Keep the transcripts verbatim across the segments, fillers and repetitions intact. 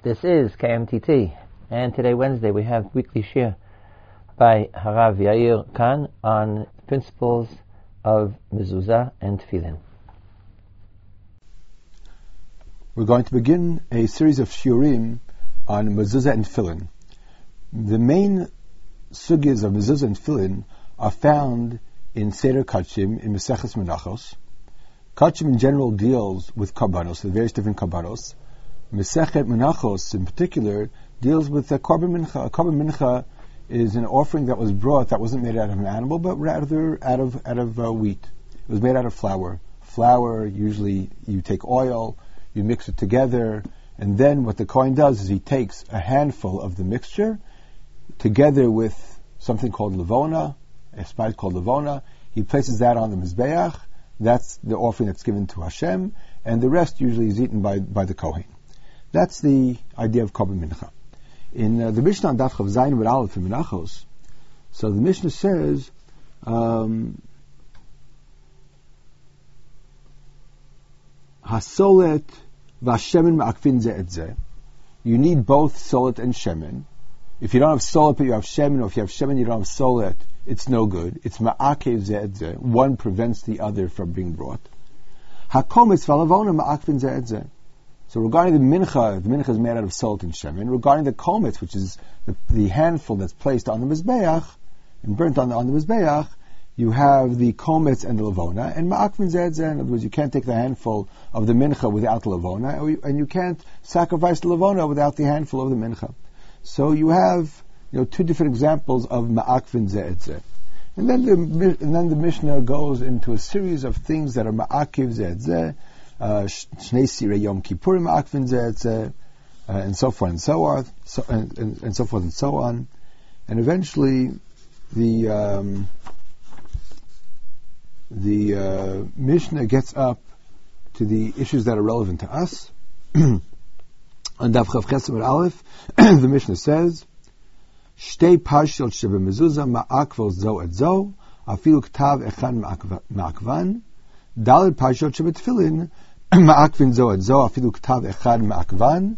This is K M T T, and today, Wednesday, we have weekly shiur by Harav Yair Khan on principles of mezuzah and tefillin. We're going to begin a series of shiurim on mezuzah and tefillin. The main sugyas of mezuzah and tefillin are found in Seder Kachim, in Meseches Menachos. Kachim in general deals with kabbanos, the various different kabbanos. Mesechet Menachos, in particular, deals with the Korban Mincha. A Korban Mincha is an offering that was brought that wasn't made out of an animal, but rather out of out of uh, wheat. It was made out of flour. Flour, usually you take oil, you mix it together, and then what the kohen does is he takes a handful of the mixture, together with something called lavona, a spice called lavona. He places that on the mizbeach. That's the offering that's given to Hashem, and the rest usually is eaten by, by the kohen. That's the idea of Korban Mincha. In uh, the Mishnah on Daf Lamed Bet Amud Aleph, so the Mishnah says, um, Hasolet v'Hashemen ma'akfin ze et ze. You need both solet and shemen. If you don't have solet but you have shemen, or if you have shemen you don't have solet, it's no good. It's ma'akev ze et ze. One prevents the other from being brought. Hakomitz v'Lavona ma'akfin ze et ze. So regarding the mincha, the mincha is made out of salt and shemen. Regarding the kometz, which is the, the handful that's placed on the mizbeach and burnt on the, on the mizbeach, you have the kometz and the lavona. And ma'akvin zedzen, in other words, you can't take the handful of the mincha without the lavona, or you, and you can't sacrifice the lavona without the handful of the mincha. So you have, you know, two different examples of ma'akvin zedzen. And then the and then the Mishnah goes into a series of things that are ma'akiv zedzen. Uh, Shnei Sirei Yom Kippurim Ma'akvin Zeh Et Zeh, and so forth and so on, so, and, and, and so forth and so on, and eventually the um, the uh, Mishnah gets up to the issues that are relevant to us. On Daf Chavches Amud Aleph, the Mishnah says, Shtei Pashiyot Shebe Mezuzah Ma'akvos Zo Et Zo, Afilu Ktav Echan Ma'akvan, Daled Pashiyot Shebe Tefillin Ma'akvin zo et zo, afilu ktav echad ma'akvan.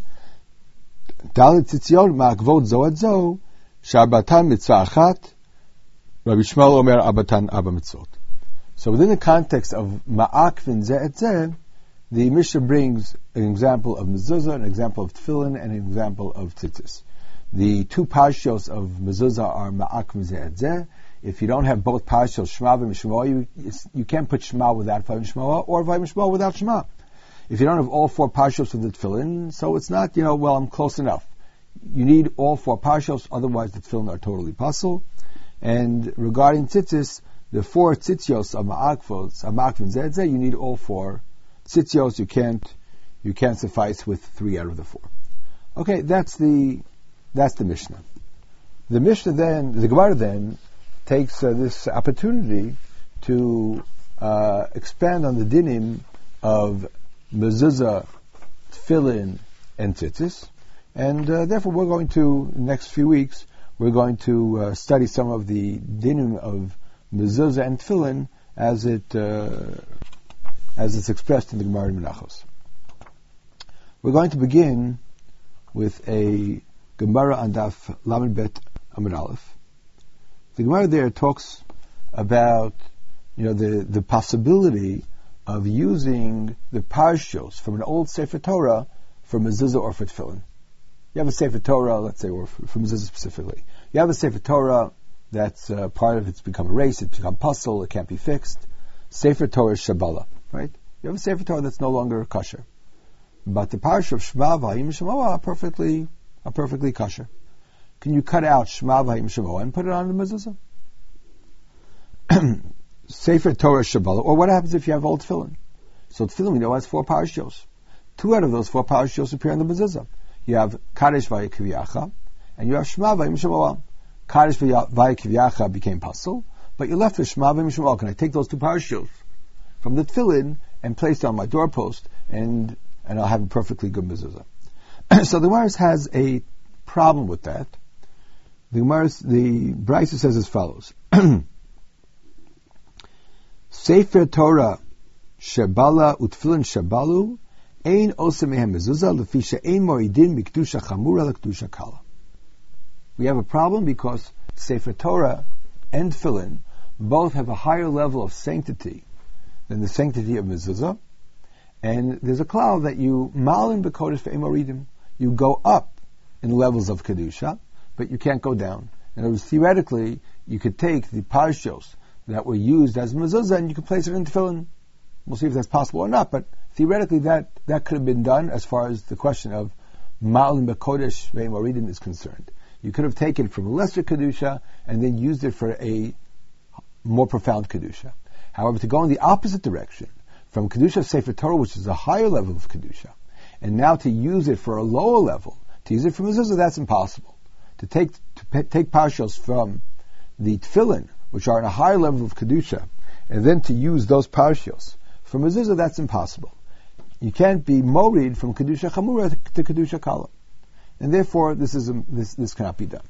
Dalet tzitzion ma'akvot zo et zo, she'abatan mitzvah achat, Rabbi Shmuel Omer abatan abba mitzvot. So within the context of ma'akvin ze et ze, the Mishnah brings an example of mezuzah, an example of tefillin, and an example of tzitzis. The two parshios of mezuzah are ma'akvin ze et ze. If you don't have both parshios, Shema and Shema, you, you can't put Shema without Vayim Shema, or Vayim Shema without Shema. If you don't have all four parshios of the tefillin, so it's not, you know, well, I'm close enough. You need all four parshios, otherwise the tefillin are totally pasul. And regarding tzitzis, the four tzitzios of ma'akvos, ma'akvin zedze, you need all four tzitzios. You can't, you can't suffice with three out of the four. Okay, that's the, that's the Mishnah. The Mishnah then, the Gemara then, takes uh, this opportunity to uh, expand on the dinim of mezuzah, tefillin, and tzitzis, and uh, therefore we're going to, in the next few weeks, we're going to uh, study some of the dinim of mezuzah and tefillin as it uh, as it's expressed in the Gemara Menachos. We're going to begin with a Gemara on Daf Lamed Bet Amud Aleph. The Gemara there talks about, you know, the, the possibility of using the parshios from an old Sefer Torah for mezuzah or for tefillin. You have a Sefer Torah, let's say, or for, for mezuzah specifically. You have a Sefer Torah that's uh, part of it's become erased, it's become puzzle, it can't be fixed. Sefer Torah is Shabbalah, right? You have a Sefer Torah that's no longer kosher, but the parshios of Shema, Vayim, Shemoah are perfectly are perfectly kosher. Can you cut out Shema Vayim Shemoah and put it on the mezuzah? Sefer Torah Shabbalah. Or what happens if you have old tefillin? So tefillin, we know, has four parashios. Two out of those four parashios appear on the mezuzah. You have Kadesh Vayikviyacha, and you have Shema Vayim Shemoah. Kadesh Vayikviyacha became puzzle, but you left with Shema Vayim Shemoah. Can I take those two parashios from the tefillin and place it on my doorpost, and and I'll have a perfectly good mezuzah? So the Gemara has a problem with that. The Gemara, the Brisa says as follows: Sefer Torah Shabala utfilin shabalu Ein osem mehem mezuzah lefi she'ein moridin mikdusha chamura lekdusha kala. We have a problem because Sefer Torah and Tefillin both have a higher level of sanctity than the sanctity of mezuzah, and there's a klal that you malin b'kodesh ve'emoridim. You go up in levels of kedusha, but you can't go down. And it was theoretically you could take the parshos that were used as mezuzah and you could place it in tefillin. We'll see if that's possible or not, but theoretically that, that could have been done as far as the question of malin b'kodesh ve'emoridim is concerned. You could have taken it from a lesser kedusha and then used it for a more profound kedusha. However, to go in the opposite direction, from kedusha Sefer Torah, which is a higher level of kedusha, and now to use it for a lower level, to use it for mezuzah, that's impossible. To take to pe- take parshos from the tefillin, which are in a higher level of kedusha, and then to use those parshos for mezuzah, that's impossible. You can't be morid from kedusha chamura to kedusha kala, and therefore this is a, this this cannot be done.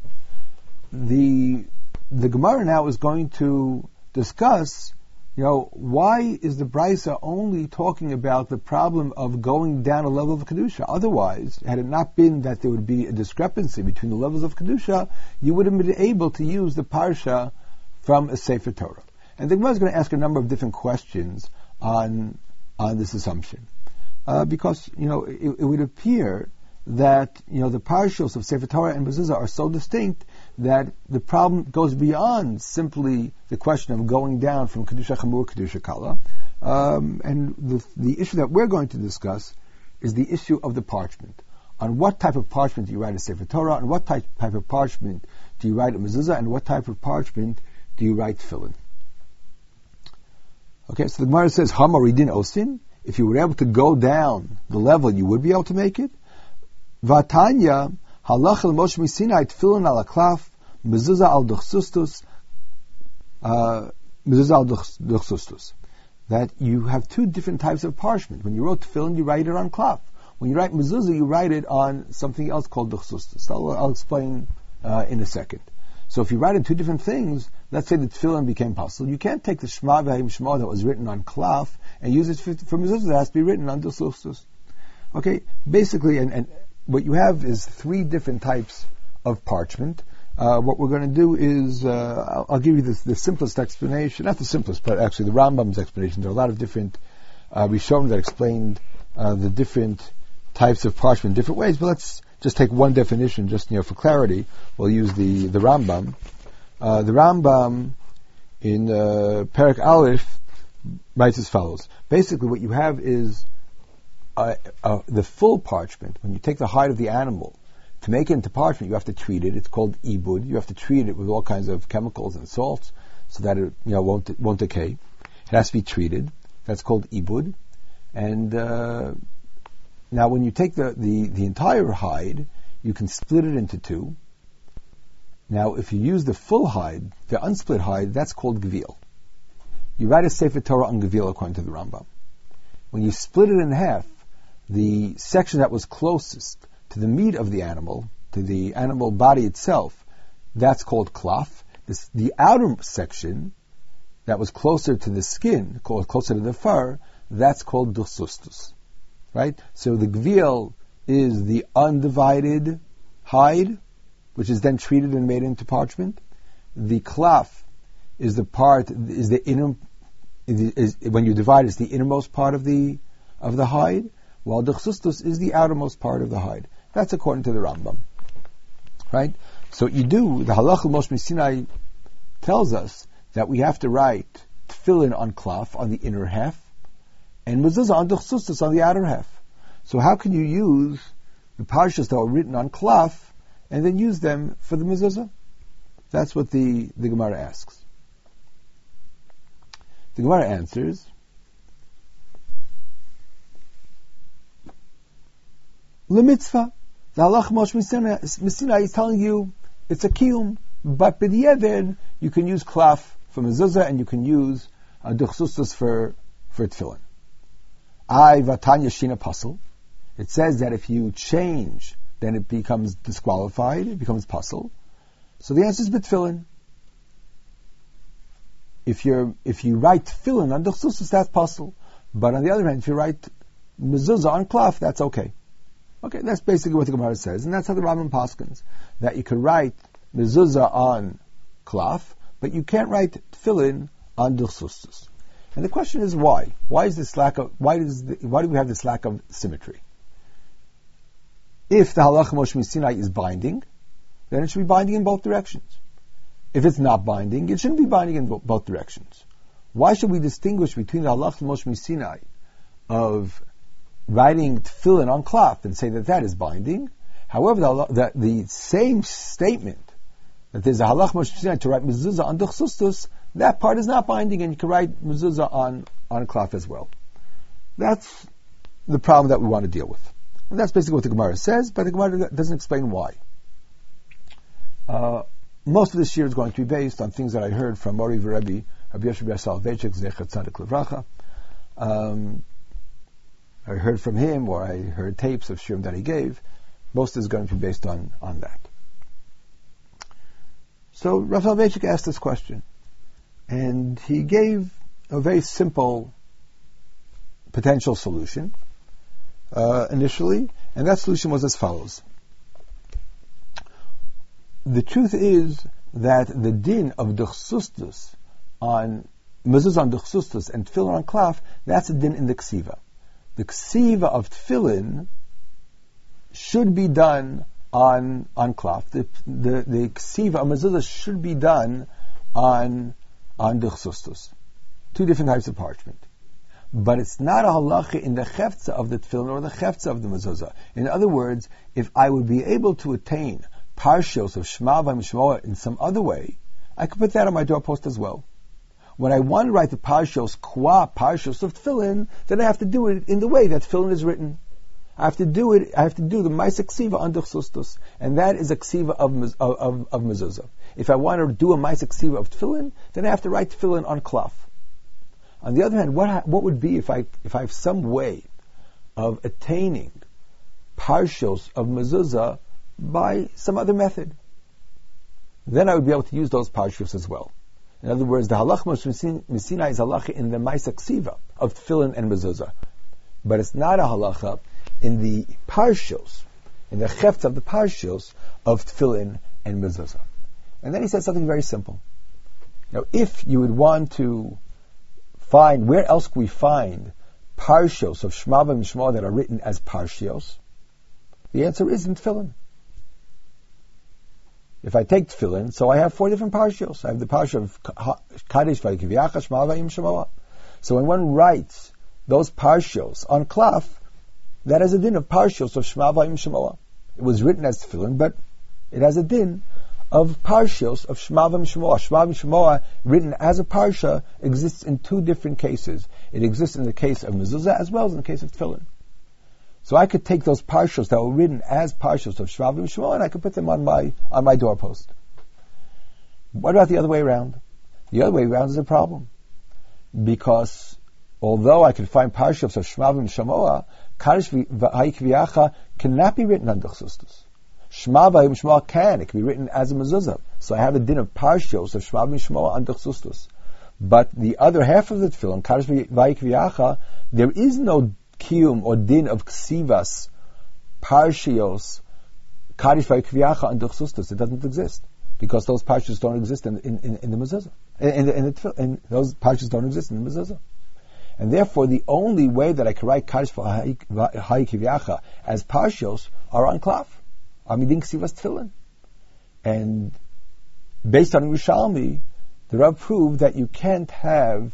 The the Gemara now is going to discuss, you know, why is the Brisa only talking about the problem of going down a level of Kedusha? Otherwise, had it not been that there would be a discrepancy between the levels of Kedusha, you would have been able to use the Parsha from a Sefer Torah. And the Gemara is going to ask a number of different questions on on this assumption. Uh, because, you know, it, it would appear that, you know, the Parshos of Sefer Torah and Mezuzah are so distinct that the problem goes beyond simply the question of going down from Kedusha Chamur to Kedusha Kala. Um, and the, the issue that we're going to discuss is the issue of the parchment. On what type of parchment do you write a Sefer Torah, and what type, type of parchment do you write a Mezuzah, and what type of parchment do you write Tefillin? Okay, so the Gemara says, Hamaridin Osin, if you were able to go down the level, you would be able to make it. Vatanya, Halach el Moshe Misinai, Tefillin al Aklaf, Mezuzah al Duchsustus, uh, Mezuzah al Duchsustus. That you have two different types of parchment. When you wrote Tefillin, you write it on Klaf. When you write Mezuzah, you write it on something else called Duchsustus. I'll, I'll explain uh, in a second. So if you write in two different things, let's say the Tefillin became possible. You can't take the Shema V'Hayim Shema that was written on Klaf and use it for, for Mezuzah that has to be written on Duchsustus. Okay, basically, and, and what you have is three different types of parchment. Uh, what we're going to do is, uh, I'll, I'll give you this, the simplest explanation, not the simplest, but actually the Rambam's explanation. There are a lot of different uh, Rishonim that explained uh, the different types of parchment in different ways, but let's just take one definition, just, you know, for clarity. We'll use the, the Rambam. Uh, the Rambam in uh, Perek Aleph writes as follows. Basically what you have is uh, uh, the full parchment. When you take the hide of the animal, to make it into parchment, you have to treat it. It's called ibud. You have to treat it with all kinds of chemicals and salts so that it, you know, won't won't decay. It has to be treated. That's called ibud. And uh, now, when you take the, the, the entire hide, you can split it into two. Now, if you use the full hide, the unsplit hide, that's called gevil. You write a Sefer Torah on gevil according to the Rambam. When you split it in half, the section that was closest to the meat of the animal, to the animal body itself, that's called klaf. This, the outer section that was closer to the skin, closer to the fur, that's called duchsustus. Right? So the gvil is the undivided hide, which is then treated and made into parchment. The klaf is the part, is the inner, is, when you divide, it's the innermost part of the, of the hide, while duchsustus is the outermost part of the hide. That's according to the Rambam, right? So you do, the Halach al Moshe Sinai tells us that we have to write Tefillin on Klaf, on the inner half, and Mezuzah on Duchsustus, on the outer half. So how can you use the parshas that were written on Klaf and then use them for the Mezuzah? That's what the, the Gemara asks. The Gemara answers, the mitzvah, the Halach Moshe Misinai is telling you it's a kiyum, but b'di'eved you can use klaf for mezuzah and you can use uh, duchsustus for for tefillin. Ay vatan yashina pasel. It says that if you change, then it becomes disqualified. It becomes pasel. So the answer is b'tefillin. If you if you write tefillin on duchsustus, that's pasel. But on the other hand, if you write mezuzah on cloth, that's okay. Okay, that's basically what the Gemara says, and that's how the Rambam paskins, that you can write mezuzah on cloth, but you can't write tefillin on dursustus. And the question is why? Why is this lack of why does the, why do we have this lack of symmetry? If the halacha Moshe Sinai is binding, then it should be binding in both directions. If it's not binding, it shouldn't be binding in bo- both directions. Why should we distinguish between the halacha Moshe Sinai of writing tefillin on cloth and say that that is binding? However, the, the, the same statement that there's a halacha Moshe Sinai to write mezuzah on duchsustus, that part is not binding, and you can write mezuzah on on cloth as well. That's the problem that we want to deal with. And that's basically what the Gemara says, but the Gemara doesn't explain why. Uh, most of this year is going to be based on things that I heard from Mori Verebi Habib Yashub Yashal Veitchik, Zecher Tzadik Levracha. Um, I heard from him, or I heard tapes of shirim that he gave. Most is going to be based on, on that. So Rafael Veitchik asked this question, and he gave a very simple potential solution uh, initially, and that solution was as follows. The truth is that the din of duchsustus on mezuzah on duchsustus and tefillin on klaf, that's a din in the ksiva. The ksiva of tefillin should be done on on klaf. The, the, the ksiva of mezuzah should be done on on duchsustus, two different types of parchment. But it's not a halacha in the chefza of the tefillin or the chefza of the mezuzah. In other words, if I would be able to attain partials of Shema v'Mishmoah in some other way, I could put that on my doorpost as well. When I want to write the partials, qua partials of tefillin, then I have to do it in the way that tefillin is written. I have to do it. I have to do the ma'aser ksiva on duchsustus, and that is a ksiva of of, of, of mezuzah. If I want to do a ma'aser ksiva of tefillin, then I have to write tefillin on klaf. On the other hand, what what would be if I if I have some way of attaining partials of mezuzah by some other method? Then I would be able to use those partials as well. In other words, the halach Moshe Sinai is halacha in the ma'aser ksiva of tefillin and mezuzah, but it's not a halacha in the parshos, in the chefts of the parshos of tefillin and mezuzah. And then he said something very simple. Now, if you would want to find, where else can we find parshos of Shema v'Mishmoah that are written as parshos? The answer is in tefillin. If I take tefillin, so I have four different parshos. I have the parsha of Kadesh v'Kiviyacha, Shema v'Yimshmoah. So when one writes those parshos on klaf, that has a din of partials of Shema Vayim Shemoah. It was written as tefillin, but it has a din of partials of Shema Vayim Shemoah. Shema Vayim Shemoah, written as a parsha, exists in two different cases. It exists in the case of mezuzah as well as in the case of tefillin. So I could take those partials that were written as partials of Shema Vayim Shemoah, and I could put them on my on my doorpost. What about the other way around? The other way around is a problem, because although I could find partials of Shema Vayim Shemoah, Kadesh v'Kiviyacha cannot be written on duchsustus. Shema v'Yimshmoah can; it can be written as a mezuzah. So I have a din of partials of Shema v'Yimshmoah on duchsustus. But the other half of the tefillin, Kadesh v'Kiviyacha, there is no kiyum or din of ksivas partials Kadesh v'Kiviyacha on duchsustus. It doesn't exist because those partials don't exist in, in, in, in the mezuzah. In, in, in the, in, those partials don't exist in the mezuzah. And therefore, the only way that I can write Kadesh v'Kiviyacha as partials are on klaf, on midin ksivas tefillin. And based on Yerushalmi, the Rab proved that you can't have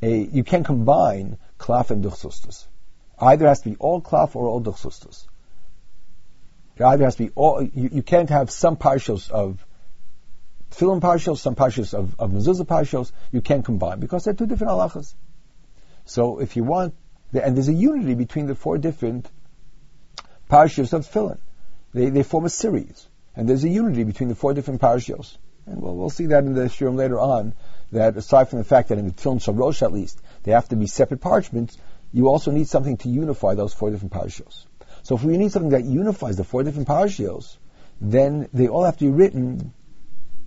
a, you can't combine klaf and duchsustus. Either has to be all klaf or all duchsustus. Either has to be all. You, you can't have some partials of tefillin partials, some partials of, of mezuzah partials. You can't combine because they're two different halachas. So if you want, and there's a unity between the four different parashiyos of tefillin. They, they form a series, and there's a unity between the four different parashiyos. And we'll, we'll see that in the shirim later on, that aside from the fact that in the tefillin shel Rosh at least, they have to be separate parchments, you also need something to unify those four different parashiyos. So if we need something that unifies the four different parashiyos, then they all have to be written,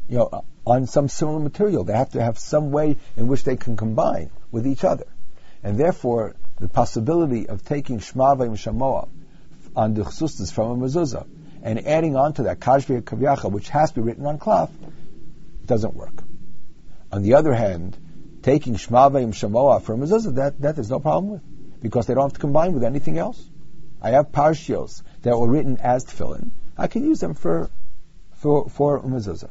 you know, on some similar material. They have to have some way in which they can combine with each other. And therefore, the possibility of taking Shema Vayim Shamoa on the Chsustas from a mezuzah and adding on to that Kashvi Kavyacha, which has to be written on cloth, doesn't work. On the other hand, taking Shema Vayim Shamoa from a mezuzah, that, that there's no problem with, because they don't have to combine with anything else. I have parshios that were written as tefillin. I can use them for for for mezuzah.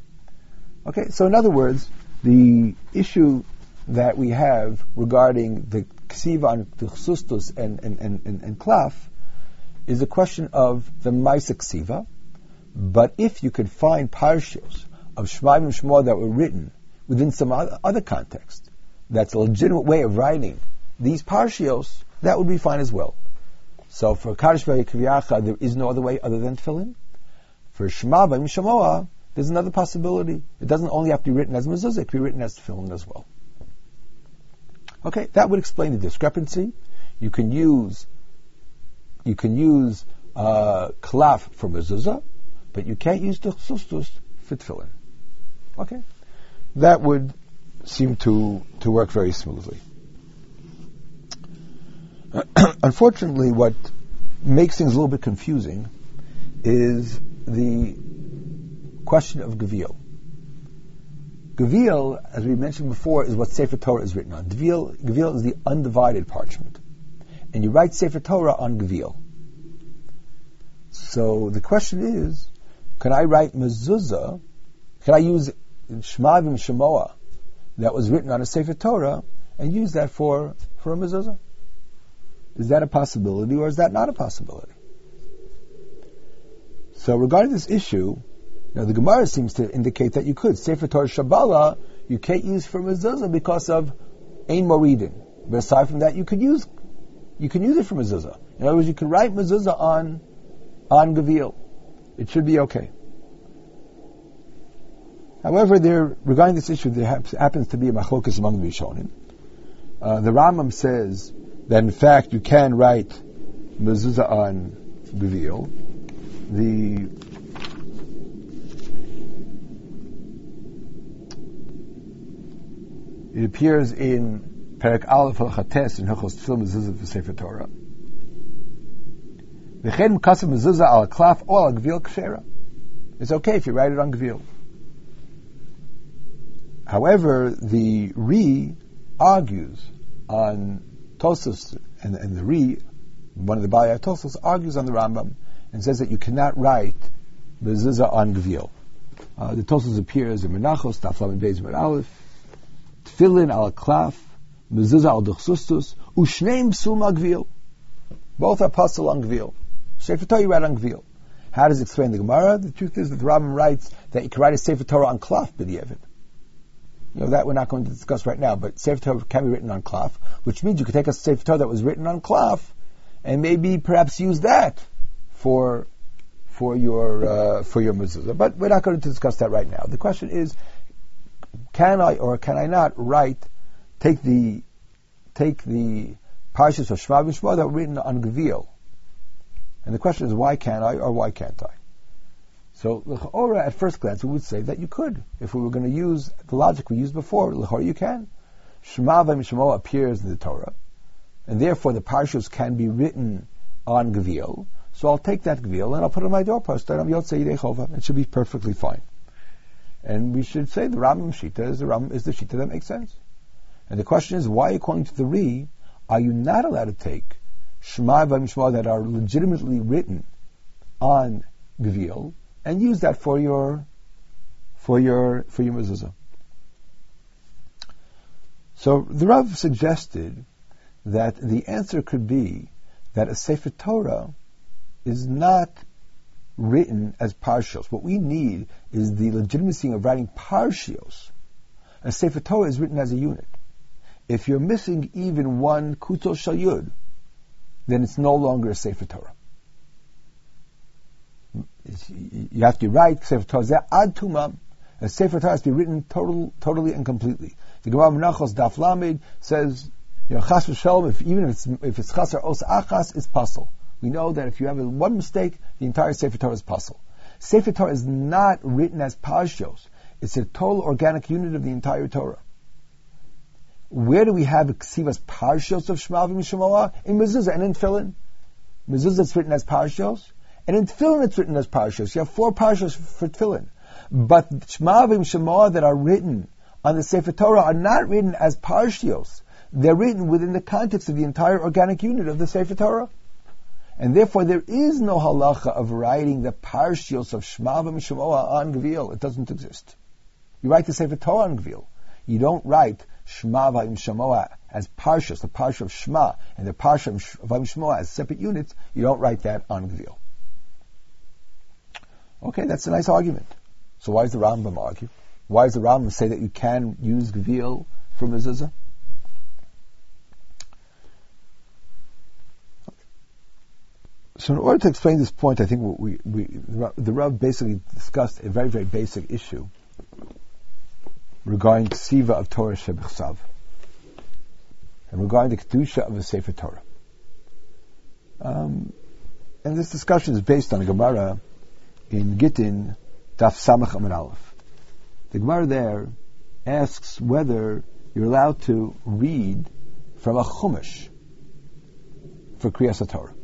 Okay, so in other words, the issue that we have regarding the ksiva on the chsustus and and and and, and klaf is a question of the ma'isa ksiva. But if you could find parshios of Shema and Shemor that were written within some other context, that's a legitimate way of writing these parshios, that would be fine as well. So for Kadosh Vayik Kviyacha, there is no other way other than tefillin. For Shema Vayim Shamoa, there's another possibility. It doesn't only have to be written as mezuzah, it can be written as tefillin as well. Okay, that would explain the discrepancy. You can use you can use uh, klaf for mezuzah, but you can't use the chsustus for tefillin. Okay, that would seem to, to work very smoothly. Unfortunately, what makes things a little bit confusing is the question of Gevil. Gevil, as we mentioned before, is what Sefer Torah is written on. Gevil, Gevil is the undivided parchment. And you write Sefer Torah on Gevil. So the question is, can I write mezuzah, can I use Shema Vim Shemoa that was written on a Sefer Torah and use that for, for a mezuzah? Is that a possibility, or is that not a possibility? So regarding this issue, now the Gemara seems to indicate that you could. Sefer Torah Shabbalah, you can't use for mezuzah because of Ein Moridin. But aside from that, you could use you can use it for mezuzah. In other words, you can write mezuzah on on Gevil. It should be okay. However, there regarding this issue, there happens to be a machlokas among the Rishonim. Uh, the Rambam says that in fact you can write mezuzah on Gevil. The it appears in Perek Aleph Al-Chates in Hilchos Tefillah Mezuzah for Sefer Torah. V'chein mekasev mezuzah al klaf or al Gevil kshera. It's okay if you write it on Gevil. However, the Ri argues on Tosfos, and, and the Ri, one of the Balei Tosfos, argues on the Rambam and says that you cannot write mezuzah on Gevil. Uh, the Tosfos appears in Menachos, Daf Lamed Bet Amud Aleph, Tefillin al klaf, mezuzah al dechsustus, ushneim psulim al Gevil. Both are pasul on Gevil. Sefer Torah you write on Gevil. How does it explain the Gemara? The truth is that the Rambam writes that you can write a Sefer Torah on klaf b'diavad. You know, that we're not going to discuss right now, but Sefer Torah can be written on klaf, which means you could take a Sefer Torah that was written on klaf and maybe perhaps use that for for your uh, for your mezuzah. But we're not going to discuss that right now. The question is, can I or can I not write take the take the parshas of Shema V'Shemor that were written on Gevil? And the question is, why can I or why can't I? So, l'cha'ora, at first glance, we would say that you could. If we were going to use the logic we used before, l'cha'ora, you can. Shema Vayim Shemoa appears in the Torah, and therefore the parshas can be written on Gevil. So I'll take that Gevil and I'll put it on my doorpost, and I'm Yotzei Yidei Chova. It should be perfectly fine. And we should say the Rambam Shita is the Rambam is the Shita that makes sense. And the question is, why, according to the Ri, are you not allowed to take Shema Vayim Shemoa that are legitimately written on Gevil and use that for your, for your, for your mezuzah? So the Rav suggested that the answer could be that a Sefer Torah is not written as parshios. What we need is the legitimacy of writing parshios. A Sefer Torah is written as a unit. If you're missing even one kutos shayud, then it's no longer a Sefer Torah. You have to write Sefer Torah ad tumam. A Sefer Torah has to be written total, totally and completely. The Gemara Menachos Daf Lamed says, you know, chas v'shalom, if even if it's if it's chas or os achas, it's pasul. We know that if you have one mistake, the entire Sefer Torah is pasul. Sefer Torah is not written as parshios; it's a total organic unit of the entire Torah. Where do we have Ksivas Parshos of Shema Avim Shemoah? In Mezuzah and in Tefillin. Mezuzah is written as Parshos, and in Tefillin it's written as Parshos. You have four Parshos for Tefillin. But Shema Avim Shemoah that are written on the Sefer Torah are not written as Parshos. They're written within the context of the entire organic unit of the Sefer Torah. And therefore there is no halacha of writing the Parshos of Shema Avim Shemoah on Gevil. It doesn't exist. You write the Sefer Torah on Gevil. You don't write Shema Vayim Shemoah as Parshas, the Parsha of Shema, and the Parsha of Vayim Shemoah as separate units. You don't write that on Gevil. Okay, that's a nice argument. So why does the Rambam argue? Why does the Rambam say that you can use Gevil for Mezuzah? Okay. So in order to explain this point, I think we, we the Rav basically discussed a very, very basic issue regarding Ksiva of Torah Shebechsav and regarding the Kedusha of the Sefer Torah. Um, and this discussion is based on a Gemara in Gittin, Daf Samech Mem Aleph. The Gemara there asks whether you're allowed to read from a Chumash for Kriyas HaTorah.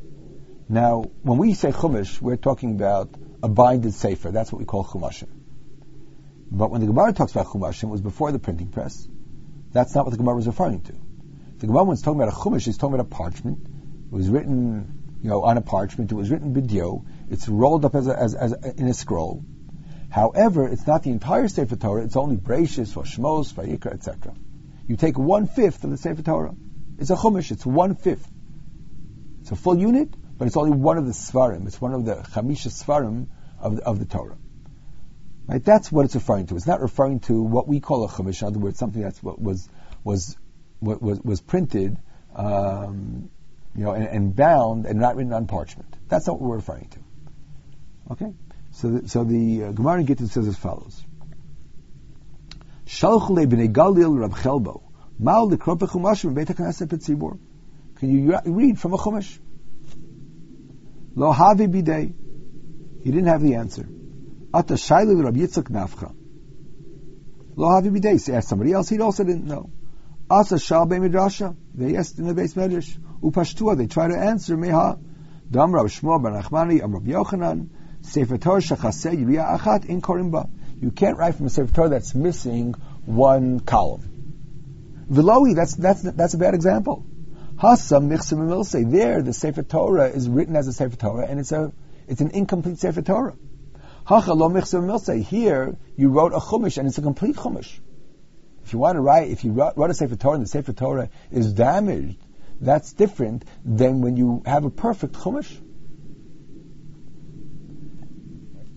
Now, when we say Chumash, we're talking about a binded Sefer. That's what we call Chumashim. But when the Gemara talks about Chumashim, it was before the printing press. That's not what the Gemara was referring to. The Gemara was talking about a Chumash, it's talking about a parchment. It was written, you know, on a parchment. It was written bidyo. It's rolled up as, a, as, as a, in a scroll. However, it's not the entire Sefer Torah. It's only Breishis or Shmos, Vayikra, et cetera. You take one fifth of the Sefer Torah. It's a Chumash. It's one fifth. It's a full unit, but it's only one of the Svarim. It's one of the Chamisha Svarim of the, of the Torah. Right, that's what it's referring to. It's not referring to what we call a chumash. In other words, something that's what was was what was, was printed, um, you know, and, and bound and not written on parchment. That's not what we're referring to. Okay. So, the, so the uh, Gemara Gittin says as follows: Shalchule b'nei Galil Rab Chelbo Mal l'kro b'chumashim b'beit hakneset b'tzibur. Can you read from a chumash? Lo havi bidei. He didn't have the answer. Ata Shaila Rab Yitzchak Navka. Lo havi bidei. He asked somebody else. He also didn't know. Asa Shal Bei Midrasha. They asked in the Beis Medrash. Upashtua. They try to answer meha. Dam Rab Shmuel Ben Achmani. Am Rab Yochanan. Sefer Torah shachaseh yiriyah achat in korimba. You can't write from a Sefer Torah that's missing one column. Veloi. That's that's that's a bad example. Hasam michsim milsei. There, the Sefer Torah is written as a Sefer Torah, and it's a it's an incomplete Sefer Torah. Here, you wrote a Chumash, and it's a complete Chumash. If you want to write, if you wrote, wrote a Sefer Torah, and the Sefer Torah is damaged, that's different than when you have a perfect Chumash.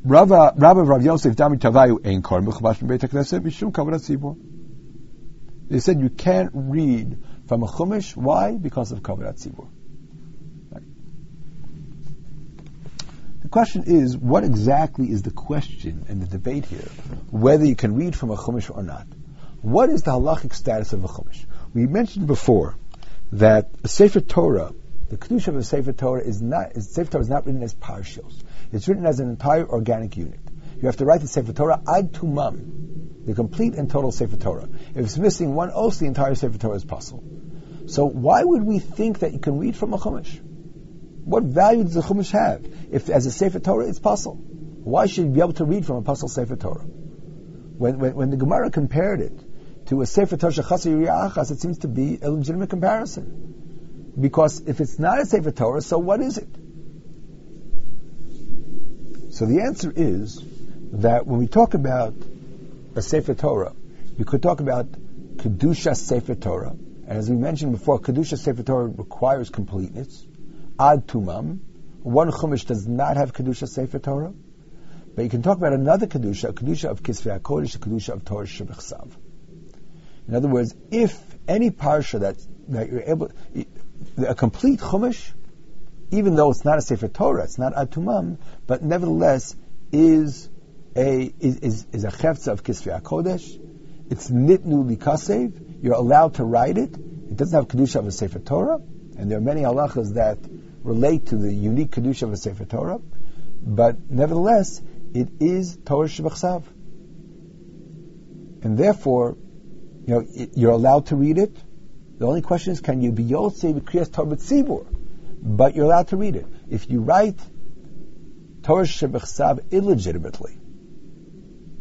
Rabbi Rav Yosef Dami Tavayu Ein Kor Mechubash Beit HaKnesset Mishum Kavod HaZibur. They said you can't read from a Chumash. Why? Because of Kavod HaZibur. The question is, what exactly is the question and the debate here, whether you can read from a chumash or not? What is the halachic status of a chumash? We mentioned before that a Sefer Torah, the kedusha of a Sefer Torah is not, is, Sefer Torah is not written as parshos. It's written as an entire organic unit. You have to write the Sefer Torah ad tumam, the complete and total Sefer Torah. If it's missing one os, the entire Sefer Torah is possible. So why would we think that you can read from a chumash? What value does the Chumash have if, as a Sefer Torah, it's puzzle? Why should you be able to read from a puzzle Sefer Torah? When, when, when the Gemara compared it to a Sefer Torah Shechasa Yiriachas, it seems to be a legitimate comparison. Because if it's not a Sefer Torah, so what is it? So the answer is that when we talk about a Sefer Torah, you could talk about Kedusha Sefer Torah. And as we mentioned before, Kedusha Sefer Torah requires completeness. Ad tumam, one chumash does not have kedusha Sefer Torah, but you can talk about another kedusha, a kedusha of Kisvei HaKodesh, a kedusha of Torah Shebechsav. In other words, if any parsha that that you're able, a complete chumash, even though it's not a Sefer Torah, it's not ad tumam, but nevertheless is a is is, is a chefza of Kisvei HaKodesh. It's nitnu likasev. You're allowed to write it. It doesn't have kedusha of a Sefer Torah. And there are many halachas that relate to the unique kedusha of a Sefer Torah, but nevertheless, it is Torah Shebechsav, and therefore, you know, it, you're allowed to read it. The only question is, can you be Yotze B'Kriyas Torah B'Tzibur? But you're allowed to read it. If you write Torah Shebechsav illegitimately,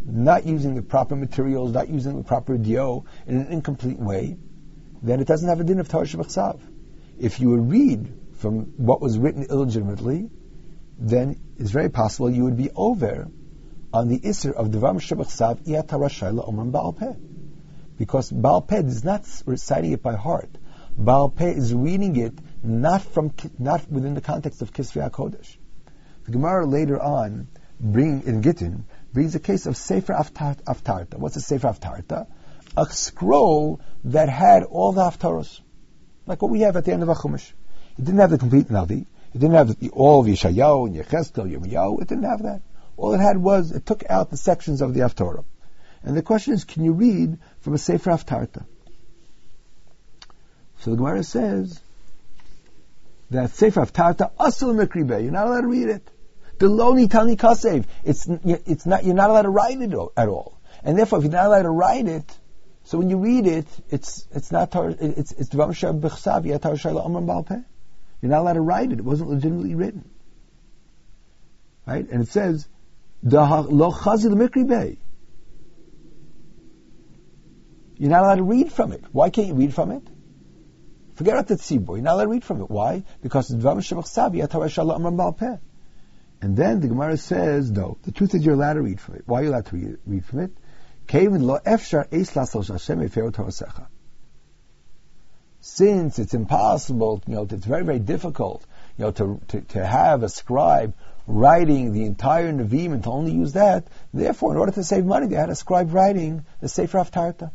not using the proper materials, not using the proper dio, in an incomplete way, then it doesn't have a din of Torah Shebechsav. If you would read from what was written illegitimately, then it's very possible you would be over on the Isser of Devarim Shebechsav Iyat HaRashai La'omrim Ba'al Peh. Because Baal Peh is not reciting it by heart. Baal Peh is reading it not from not within the context of Kisvei HaKodesh. The Gemara later on, bring in Gittin, brings a case of Sefer Haftarta. What's a Sefer Haftarta? A scroll that had all the Haftaros, like what we have at the end of Chumash. It didn't have the complete Navi. It didn't have the, all of Yeshayahu and Yecheskel, Yirmiyahu. It didn't have that. All it had was, it took out the sections of the Haftarah. And the question is, can you read from a Sefer Haftarta? So the Gemara says that Sefer Haftarta Asul Mekribeh, you're not allowed to read it. Deloni Tani Kasev, it's it's not you're not allowed to write it at all. And therefore, if you're not allowed to write it, so when you read it, it's it's not it's it's Devarim Shebechsav Yeh Torah Shayla Omrim Baal Peh. You're not allowed to write it. It wasn't legitimately written, right? And it says Lo Chazil Mekribeh. You're not allowed to read from it. Why can't you read from it? Forget about the tzibur. You're not allowed to read from it. Why? Because it's Dvarim Shebechsav Yeh Torah Shayla Omrim Baal Peh. And then the Gemara says, no, the truth is you're allowed to read from it. Why are you allowed to read, read from it? Since it's impossible, you know, it's very, very difficult, you know, to, to, to have a scribe writing the entire Nevi'im and to only use that, therefore, in order to save money, they had a scribe writing the Sefer Haftarta.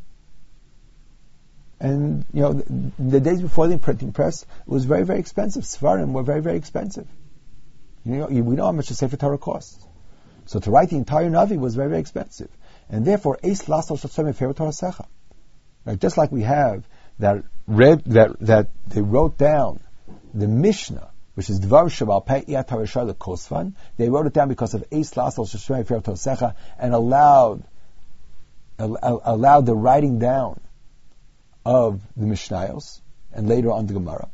And, you know, the, the days before the printing press, it was very, very expensive. Sfarim were very, very expensive. You know, we know how much the Sefer Torah costs. So to write the entire Navi was very, very expensive. And therefore, Eis Lasso Shatsem Efer Torah Secha. Right? Just like we have that read, that that they wrote down the Mishnah, which is Dvar Shabal Pei Iyat HaRashai L'Kosvan, they wrote it down because of Eis Lasso Shatsem Efer Torah Secha and allowed, allowed the writing down of the Mishnayos and later on the Gemara.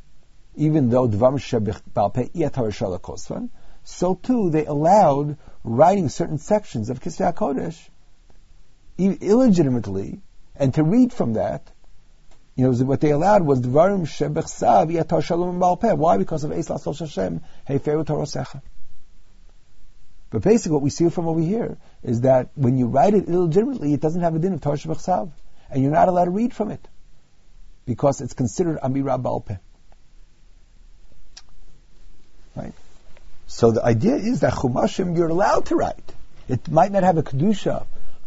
Even though Dvar Shabal Pei Iyat HaRashai L'Kosvan, so too they allowed writing certain sections of Kisvei HaKodesh illegitimately, and to read from that, you know, what they allowed was Dvarim Shebechsav Yatar Shalom Baal Peh. Why? Because of Eis Lasos Hashem Heferu Torosecha. But basically, what we see from over here is that when you write it illegitimately, it doesn't have a din of Torah Shebechsav, and you're not allowed to read from it because it's considered Amira Baal Peh. Right. So the idea is that Chumashim you're allowed to write. It might not have a Kedusha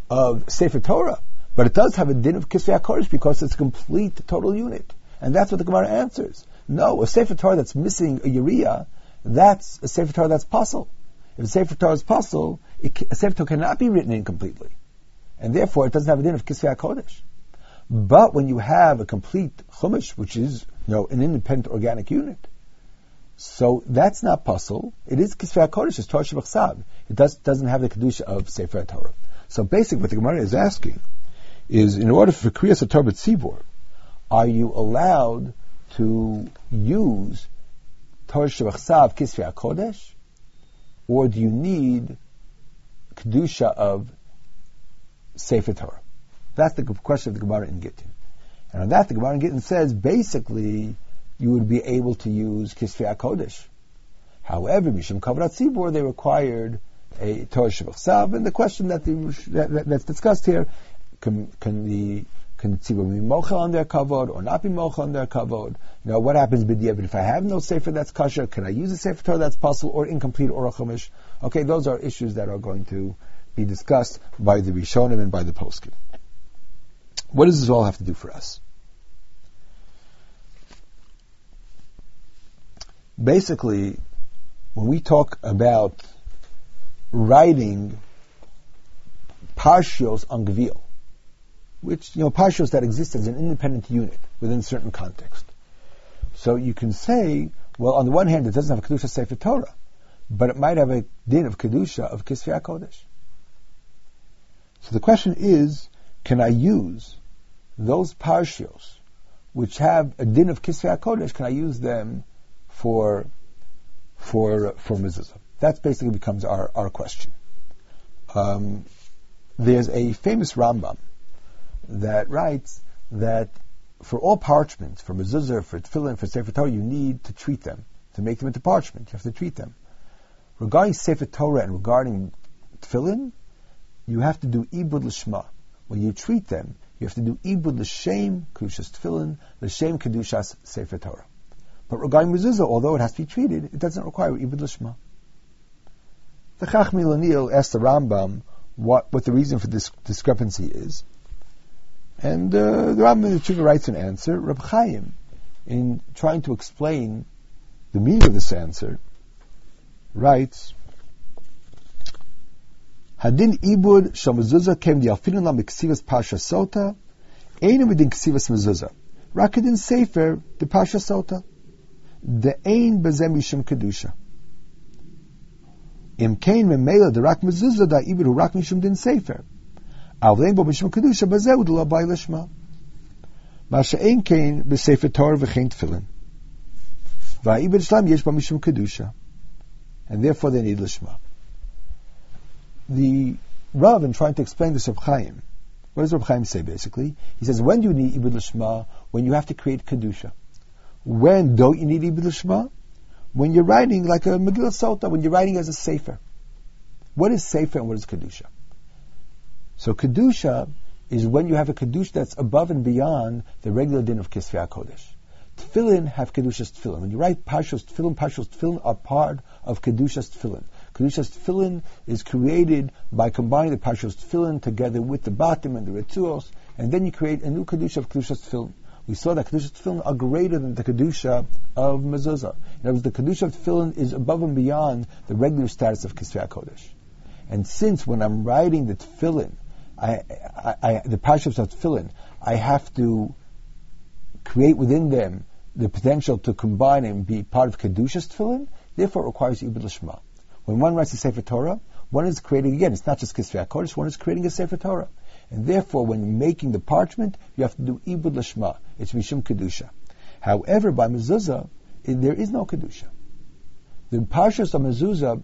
of Sefer Torah, but it does have a din of Kisvei HaKodesh because it's a complete, total unit. And that's what the Gemara answers. No, a Sefer Torah that's missing a Yeriya, that's a Sefer Torah that's puzzle. If a Sefer Torah is puzzle, it, a Sefer Torah cannot be written incompletely. And therefore, it doesn't have a din of Kisvei HaKodesh. But when you have a complete Chumash, which is, you know, an independent organic unit, so that's not puzzle. It is Kisvei HaKodesh, it's Torah Shebechsav. It does, doesn't have the Kedusha of Sefer Torah. So basically what the Gemara is asking is, in order for Kriyas HaTorah B'Tzibur, are you allowed to use Torah Shebechsav Kisvei HaKodesh, or do you need Kedusha of Sefer Torah? That's the question of the Gemara in Gittin. And on that the Gemara in Gittin says basically you would be able to use Kisvei HaKodesh. However, Mishum Kavrat Tzibur, they required a Torah Shebechsav, and the question that, the, that that's discussed here, can, can the can tzibur be mochel on their kavod or not be mochel on their kavod? You know, what happens b'diavad if I have no sefer that's kasher? Can I use a sefer Torah that's possible or incomplete or a chumash? Okay, those are issues that are going to be discussed by the Rishonim and by the poskim. What does this all have to do for us? Basically, when we talk about writing parshios on Gevil, which, you know, parshios that exist as an independent unit within a certain context. So you can say, well, on the one hand, it doesn't have a Kedusha Sefer Torah, but it might have a din of Kedusha of Kisvei HaKodesh. So the question is, can I use those parshios which have a din of Kisvei HaKodesh, can I use them for for for mezuzah? That basically becomes our, our question. Um, there's a famous Rambam that writes that for all parchments, for mezuzah, for tefillin, for Sefer Torah, you need to treat them, to make them into parchment. You have to treat them. Regarding Sefer Torah and regarding tefillin, you have to do ibud l'shma. When you treat them, you have to do ibud l'shem kedushas tefillin, l'shem kedushas Sefer Torah. But regarding mezuzah, although it has to be treated, it doesn't require ibud l'shma. The Chachmi L'Neil asked the Rambam what, what the reason for this discrepancy is. And uh, the Rambam in the Tshuva writes an answer. Rab Chaim, in trying to explain the meaning of this answer, writes, Hadin ibud shamezuzah kem di'alfinu lam b'ksivas parsha sota, einu b'din ksivas mezuzah, rakadin sefer the parsha sota, de'ein b'zem yishim kedusha. Im kain memela the rak mezuzah da ibud rak mishum din sefer. Avlein bo mishum kedusha b'zeu d'la bay l'shma. Masha ein kain b'sefer Torah v'chein tefillin. Va'ibud shlam yesh bo mishum kedusha. And therefore they need l'shma. The Rav, in trying to explain this Reb Chaim, what does Reb Chaim say basically? He says, when do you need ibud l'shma? When you have to create kedusha. When don't you need ibud l'shma? When you're writing like a Megillah Sota, when you're writing as a sefer. What is sefer and what is kedusha? So kedusha is when you have a kedusha that's above and beyond the regular din of Kisvei HaKodesh. Tefillin have kedushas tefillin. When you write parshas tefillin, parshas tefillin are part of kedushas tefillin. Kedushas tefillin is created by combining the parshas tefillin together with the batim and the retzuos, and then you create a new kedusha of kedushas tefillin. We saw that kedushas tefillin are greater than the kedusha of mezuzah. In other words, the kedusha of tefillin is above and beyond the regular status of Kisvei HaKodesh. And since when I'm writing the tefillin, I, I, I, the parshas of tefillin, I have to create within them the potential to combine and be part of Kedusha's Tefillin, therefore it requires Ibud L'Shma. When one writes a Sefer Torah, one is creating, again, it's not just Kisvei HaKodesh, one is creating a Sefer Torah. And therefore, when making the parchment, you have to do Ibud L'Shma. It's Mishum Kedusha. However, by Mezuzah, there is no Kedusha. The parshas of Mezuzah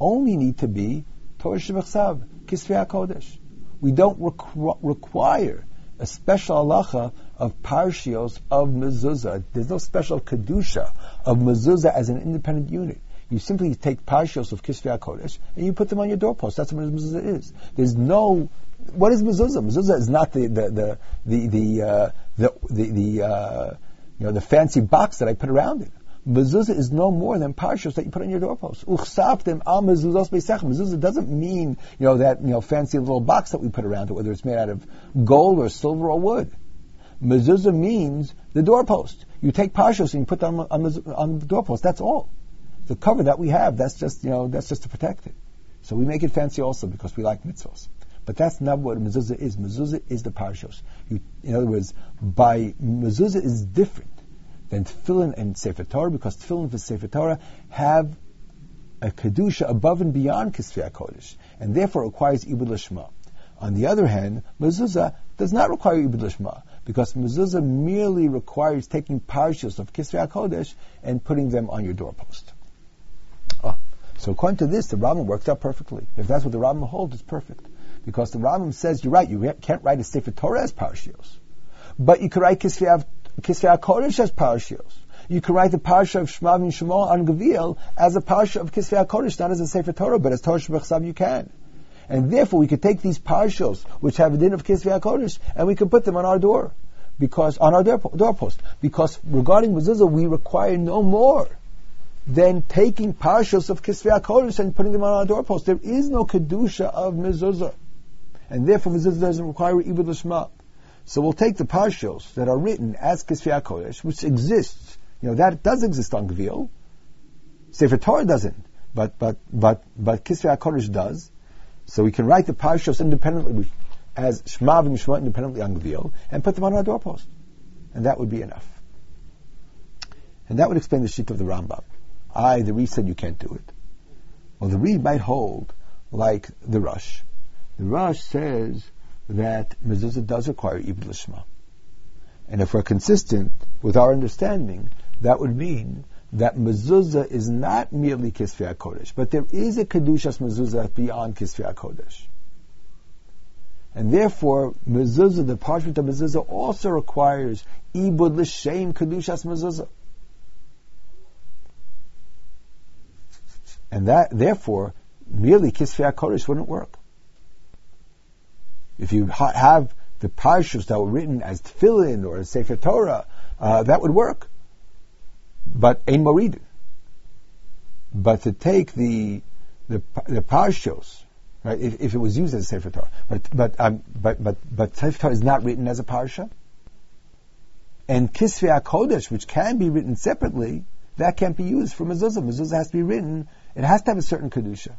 only need to be Torah Shevach Sav, Kisvei HaKodesh. We don't requ- require a special halacha of parshios of mezuzah. There's no special kedusha of mezuzah as an independent unit. You simply take parshios of Kisvei HaKodesh and you put them on your doorpost. That's what mezuzah is. There's no. What is mezuzah? Mezuzah is not the the the the the uh, the, the, the uh, you know the fancy box that I put around it. Mezuzah is no more than parshios that you put on your doorpost. Uchsaptem al mezuzos beisach. Mezuzah doesn't mean, you know, that, you know, fancy little box that we put around it, whether it's made out of gold or silver or wood. Mezuzah means the doorpost. You take parshios and you put them on, on, on the doorpost. That's all. The cover that we have, that's just, you know, that's just to protect it. So we make it fancy also because we like mitzvos. But that's not what mezuzah is. Mezuzah is the parshios. You, in other words, by mezuzah is different than Tefillin and Sefer Torah, because Tefillin and Sefer Torah have a Kedusha above and beyond Kisvei HaKodesh, and therefore requires Ibud L'Shma. On the other hand, Mezuzah does not require Ibud L'Shma, because Mezuzah merely requires taking parshas of Kisvei HaKodesh and putting them on your doorpost. Ah, so according to this, the Rambam worked out perfectly. If that's what the Rambam holds, it's perfect. Because the Rambam says, you're right, you can't write a Sefer Torah as parshios, but you could write Kisvei HaKodesh Kisvei HaKodesh has parshios. You can write the parsha of Shema Vin Shema on Gavil as a parsha of Kisvei HaKodesh, not as a Sefer Torah, but as Torah Shebech Sav you can. And therefore we could take these parshos, which have a din of Kisvei HaKodesh, and we can put them on our door, because on our doorpost. Because regarding mezuzah, we require no more than taking parshos of Kisvei HaKodesh and putting them on our doorpost. There is no kedusha of mezuzah, and therefore mezuzah doesn't require Ibud L'Shma. So we'll take the parshos that are written as Kisvei HaKodesh, which exists. You know, that does exist on Gvil. Sefer Torah doesn't, but but but but Kisvei HaKodesh does. So we can write the parshos independently as Shema v'Mishma independently on Gvil and put them on our doorpost, and that would be enough. And that would explain the sheet of the Rambam. I, the Ri said you can't do it. Well, the Ri might hold like the Rosh. The Rosh says that mezuzah does require Ibud L'Shma. And if we're consistent with our understanding, that would mean that mezuzah is not merely Kisvei HaKodesh, but there is a Kedushas mezuzah beyond Kisvei HaKodesh. And therefore, mezuzah, the parchment of mezuzah, also requires ibud l'shem Kedushas mezuzah. And that, therefore, merely Kisvei HaKodesh wouldn't work. If you ha- have the parshas that were written as Tefillin or as Sefer Torah, uh, that would work. But ein moridin. But to take the the, the parshas, right? If, if it was used as Sefer Torah, but but um, but but but Sefer Torah is not written as a parsha, and Kisvei HaKodesh, which can be written separately, that can't be used for mezuzah. Mezuzah has to be written; it has to have a certain kedusha,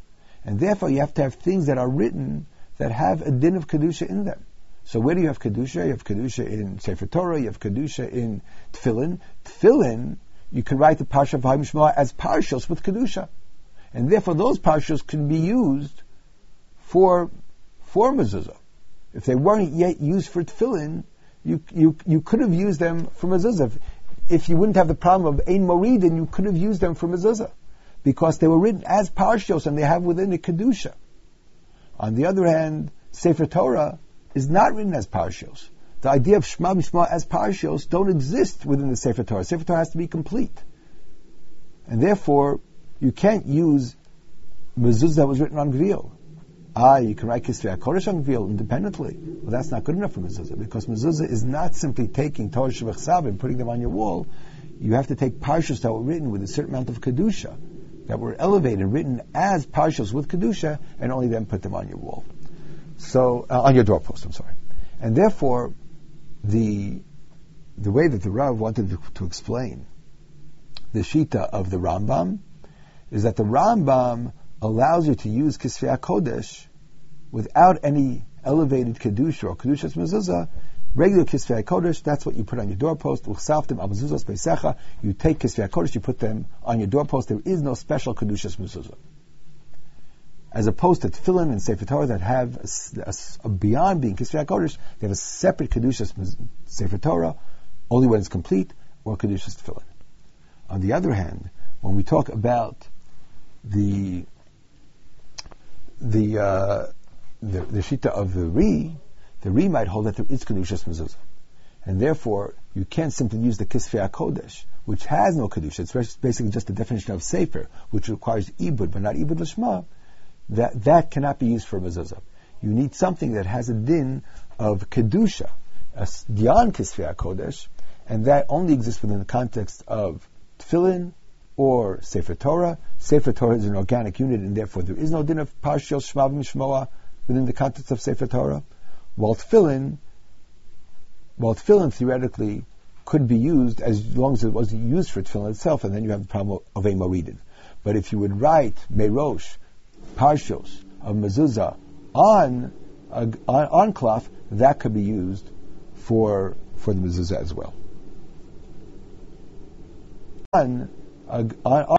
and therefore you have to have things that are written that have a din of kedusha in them. So where do you have kedusha? You have kedusha in Sefer Torah. You have kedusha in Tefillin. Tefillin, you can write the parsha of Vayim Shema as parshas with kedusha, and therefore those parshas can be used for for mezuzah. If they weren't yet used for Tefillin, you you you could have used them for mezuzah. If you wouldn't have the problem of ein moridin, you could have used them for mezuzah, because they were written as parshas and they have within it kedusha. On the other hand, Sefer Torah is not written as parshos. The idea of Shema B'Shema as parshos don't exist within the Sefer Torah. Sefer Torah has to be complete. And therefore, you can't use mezuzah that was written on Gvil. Ah, you can write Kisvei HaKodesh on Gvil independently. Well, that's not good enough for mezuzah, because mezuzah is not simply taking Torah Shevach Sav and putting them on your wall. You have to take parshos that were written with a certain amount of kedusha, that were elevated, written as parshas with kedusha, and only then put them on your wall. So, uh, on your doorpost, I'm sorry. And therefore, the the way that the Rav wanted to, to explain the shita of the Rambam is that the Rambam allows you to use Kisvei HaKodesh without any elevated kedusha or kedusha's mezuzah. Regular Kisvei HaKodesh, that's what you put on your doorpost. Uchsaftim al mezuzos beisecha. You take Kisvei HaKodesh, you put them on your doorpost. There is no special Kedushas mezuzah. As opposed to Tefillin and Sefer Torah that have, a, a, a, beyond being Kisvei HaKodesh, they have a separate Kedushas Sefer Torah, only when it's complete, or Kedushas Tefillin. On the other hand, when we talk about the the uh, the, the Shita of the Ri, the Ri might hold that there is Kedushas Mezuzah. And therefore, you can't simply use the Kisvei HaKodesh, which has no Kedusha. It's basically just the definition of Sefer, which requires Ibud, but not Ibud L'Shma. That, that cannot be used for Mezuzah. You need something that has a din of Kedusha, beyond Kisvei HaKodesh, and that only exists within the context of Tefillin or Sefer Torah. Sefer Torah is an organic unit, and therefore there is no din of Parshil Shema V'Mishmoa within the context of Sefer Torah. While tefillin, while tefillin theoretically could be used as long as it wasn't used for tefillin itself, and then you have the problem of a moridin. But if you would write merosh parshos of mezuzah on uh, on, on cloth, that could be used for for the mezuzah as well. On, uh, on, on